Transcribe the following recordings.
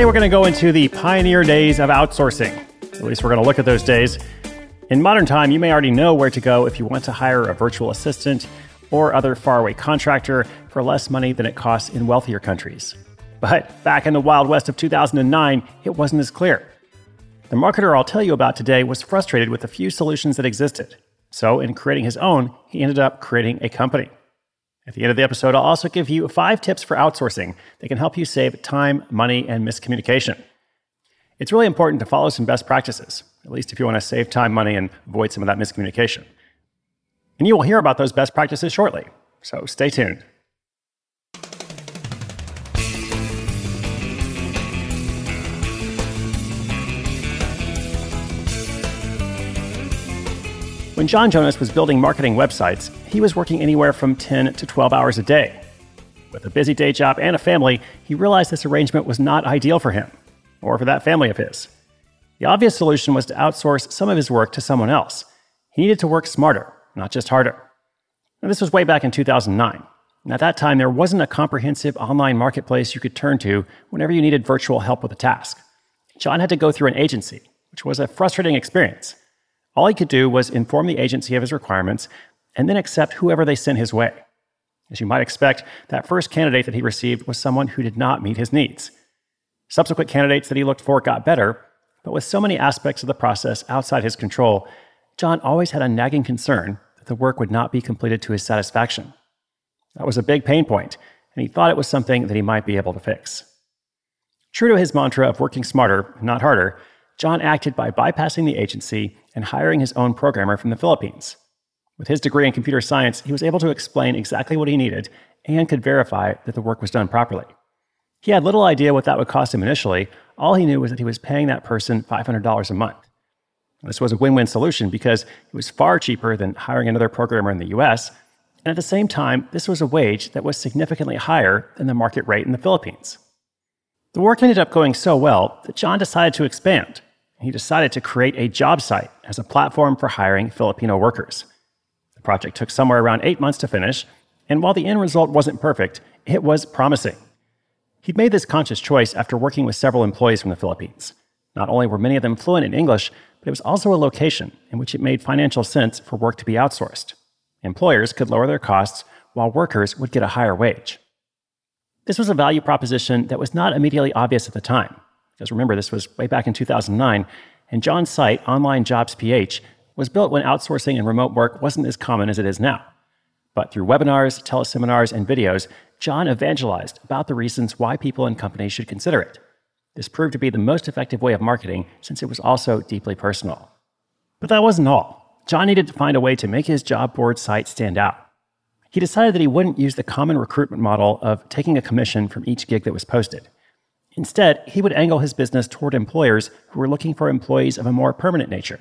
Today we're going to go into the pioneer days of outsourcing. At least we're going to look at those days. In modern time, you may already know where to go if you want to hire a virtual assistant or other faraway contractor for less money than it costs in wealthier countries. But back in the Wild West of 2009, it wasn't as clear. The marketer I'll tell you about today was frustrated with the few solutions that existed. So in creating his own, he ended up creating a company. At the end of the episode, I'll also give you 5 tips for outsourcing that can help you save time, money, and miscommunication. It's really important to follow some best practices, at least if you want to save time, money, and avoid some of that miscommunication. And you will hear about those best practices shortly, so stay tuned. When John Jonas was building marketing websites, he was working anywhere from 10 to 12 hours a day. With a busy day job and a family, he realized this arrangement was not ideal for him, or for that family of his. The obvious solution was to outsource some of his work to someone else. He needed to work smarter, not just harder. Now, this was way back in 2009. And at that time, there wasn't a comprehensive online marketplace you could turn to whenever you needed virtual help with a task. John had to go through an agency, which was a frustrating experience. All he could do was inform the agency of his requirements and then accept whoever they sent his way. As you might expect, that first candidate that he received was someone who did not meet his needs. Subsequent candidates that he looked for got better, but with so many aspects of the process outside his control, John always had a nagging concern that the work would not be completed to his satisfaction. That was a big pain point, and he thought it was something that he might be able to fix. True to his mantra of working smarter, not harder, John acted by bypassing the agency and hiring his own programmer from the Philippines. With his degree in computer science, he was able to explain exactly what he needed and could verify that the work was done properly. He had little idea what that would cost him initially. All he knew was that he was paying that person $500 a month. This was a win-win solution because it was far cheaper than hiring another programmer in the US, and at the same time, this was a wage that was significantly higher than the market rate in the Philippines. The work ended up going so well that John decided to expand. He decided to create a job site as a platform for hiring Filipino workers. The project took somewhere around 8 months to finish, and while the end result wasn't perfect, it was promising. He'd made this conscious choice after working with several employees from the Philippines. Not only were many of them fluent in English, but it was also a location in which it made financial sense for work to be outsourced. Employers could lower their costs while workers would get a higher wage. This was a value proposition that was not immediately obvious at the time. Because remember, this was way back in 2009, and John's site, Online Jobs PH, was built when outsourcing and remote work wasn't as common as it is now. But through webinars, teleseminars, and videos, John evangelized about the reasons why people and companies should consider it. This proved to be the most effective way of marketing since it was also deeply personal. But that wasn't all. John needed to find a way to make his job board site stand out. He decided that he wouldn't use the common recruitment model of taking a commission from each gig that was posted. Instead, he would angle his business toward employers who were looking for employees of a more permanent nature.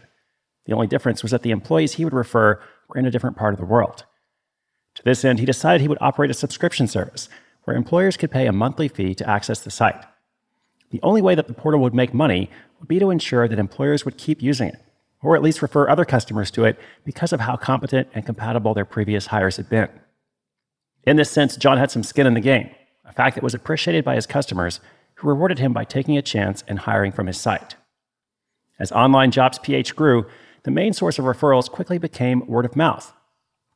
The only difference was that the employees he would refer were in a different part of the world. To this end, he decided he would operate a subscription service where employers could pay a monthly fee to access the site. The only way that the portal would make money would be to ensure that employers would keep using it, or at least refer other customers to it because of how competent and compatible their previous hires had been. In this sense, John had some skin in the game, a fact that was appreciated by his customers, who rewarded him by taking a chance and hiring from his site. As Online Jobs PH grew, the main source of referrals quickly became word of mouth.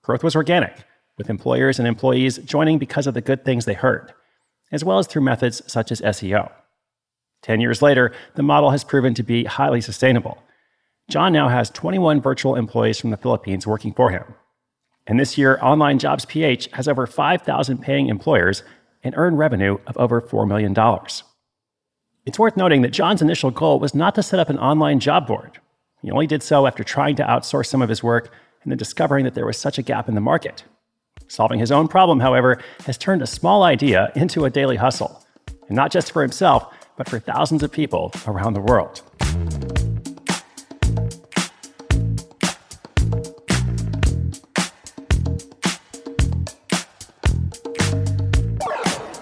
Growth was organic, with employers and employees joining because of the good things they heard, as well as through methods such as SEO. 10 years later, the model has proven to be highly sustainable. John now has 21 virtual employees from the Philippines working for him. And this year, Online Jobs PH has over 5,000 paying employers and earned revenue of over $4 million. It's worth noting that John's initial goal was not to set up an online job board. He only did so after trying to outsource some of his work and then discovering that there was such a gap in the market. Solving his own problem, however, has turned a small idea into a daily hustle, and not just for himself, but for thousands of people around the world.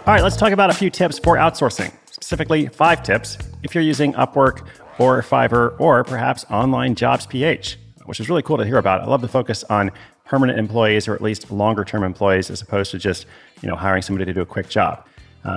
All right, let's talk about a few tips for outsourcing. Specifically, 5 tips if you're using Upwork or Fiverr or perhaps Online Jobs PH, which is really cool to hear about. I love the focus on permanent employees or at least longer-term employees as opposed to just hiring somebody to do a quick job.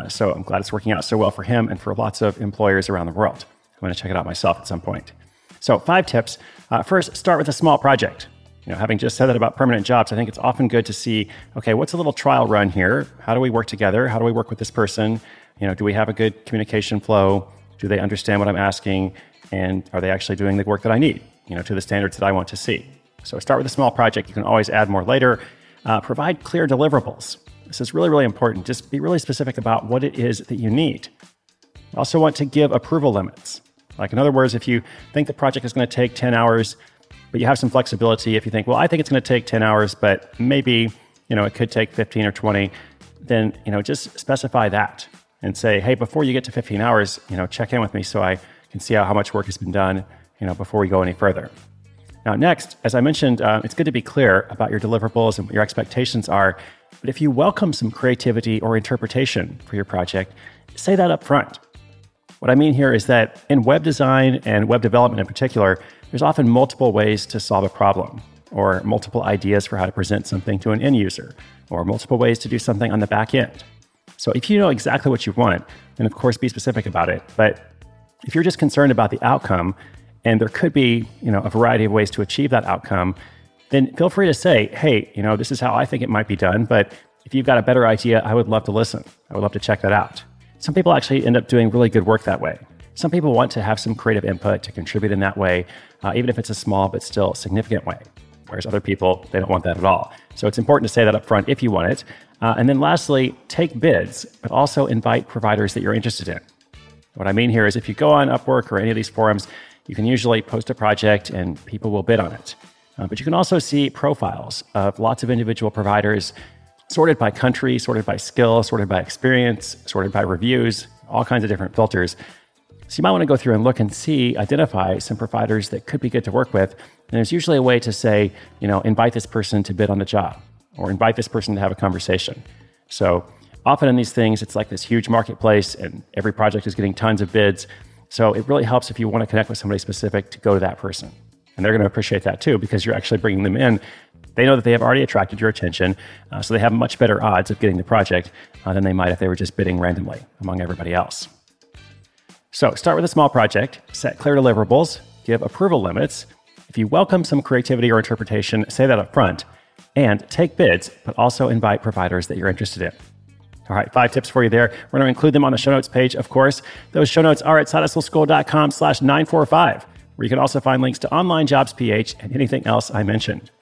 So I'm glad it's working out so well for him and for lots of employers around the world. I'm going to check it out myself at some point. So 5 tips. First, start with a small project. You know, having just said that about permanent jobs, I think it's often good to see, okay, what's a little trial run here? How do we work together? How do we work with this person? You know, do we have a good communication flow? Do they understand what I'm asking? And are they actually doing the work that I need, you know, to the standards that I want to see? So start with a small project. You can always add more later. Provide clear deliverables. This is really, really important. Just be really specific about what it is that you need. You also want to give approval limits. Like, in other words, if you think the project is going to take 10 hours, but you have some flexibility, if you think, well, I think it's going to take 10 hours, but maybe, you know, it could take 15 or 20, then, you know, just specify that and say, hey, before you get to 15 hours, you know, check in with me so I can see how much work has been done, you know, before we go any further. Now, next, as I mentioned, it's good to be clear about your deliverables and what your expectations are. But if you welcome some creativity or interpretation for your project, say that up front. What I mean here is that in web design and web development in particular, there's often multiple ways to solve a problem, or multiple ideas for how to present something to an end user, or multiple ways to do something on the back end. So if you know exactly what you want, then of course be specific about it. But if you're just concerned about the outcome, and there could be, you know, a variety of ways to achieve that outcome, then feel free to say, hey, you know, this is how I think it might be done, but if you've got a better idea, I would love to listen. I would love to check that out. Some people actually end up doing really good work that way. Some people want to have some creative input to contribute in that way, even if it's a small but still significant way, whereas other people, they don't want that at all. So it's important to say that up front if you want it. And then lastly, take bids, but also invite providers that you're interested in. What I mean here is if you go on Upwork or any of these forums, you can usually post a project and people will bid on it. But you can also see profiles of lots of individual providers sorted by country, sorted by skill, sorted by experience, sorted by reviews, all kinds of different filters. So you might want to go through and look and see, identify some providers that could be good to work with. And there's usually a way to say, you know, invite this person to bid on the job or invite this person to have a conversation. So often in these things, it's like this huge marketplace and every project is getting tons of bids. So it really helps if you want to connect with somebody specific to go to that person. And they're going to appreciate that too, because you're actually bringing them in. They know that they have already attracted your attention, so they have much better odds of getting the project than they might if they were just bidding randomly among everybody else. So start with a small project, set clear deliverables, give approval limits. If you welcome some creativity or interpretation, say that up front, and take bids, but also invite providers that you're interested in. All right, 5 tips for you there. We're going to include them on the show notes page, of course. Those show notes are at sidehustleschool.com/945, where you can also find links to Online Jobs PH and anything else I mentioned.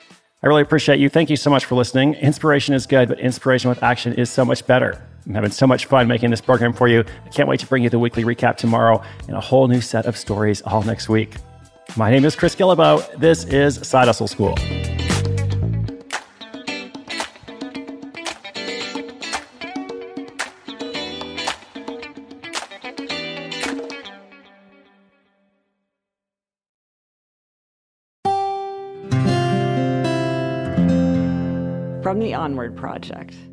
I really appreciate you. Thank you so much for listening. Inspiration is good, but inspiration with action is so much better. I'm having so much fun making this program for you. I can't wait to bring you the weekly recap tomorrow and a whole new set of stories all next week. My name is Chris Guillebeau. This is Side Hustle School. From the Onward Project.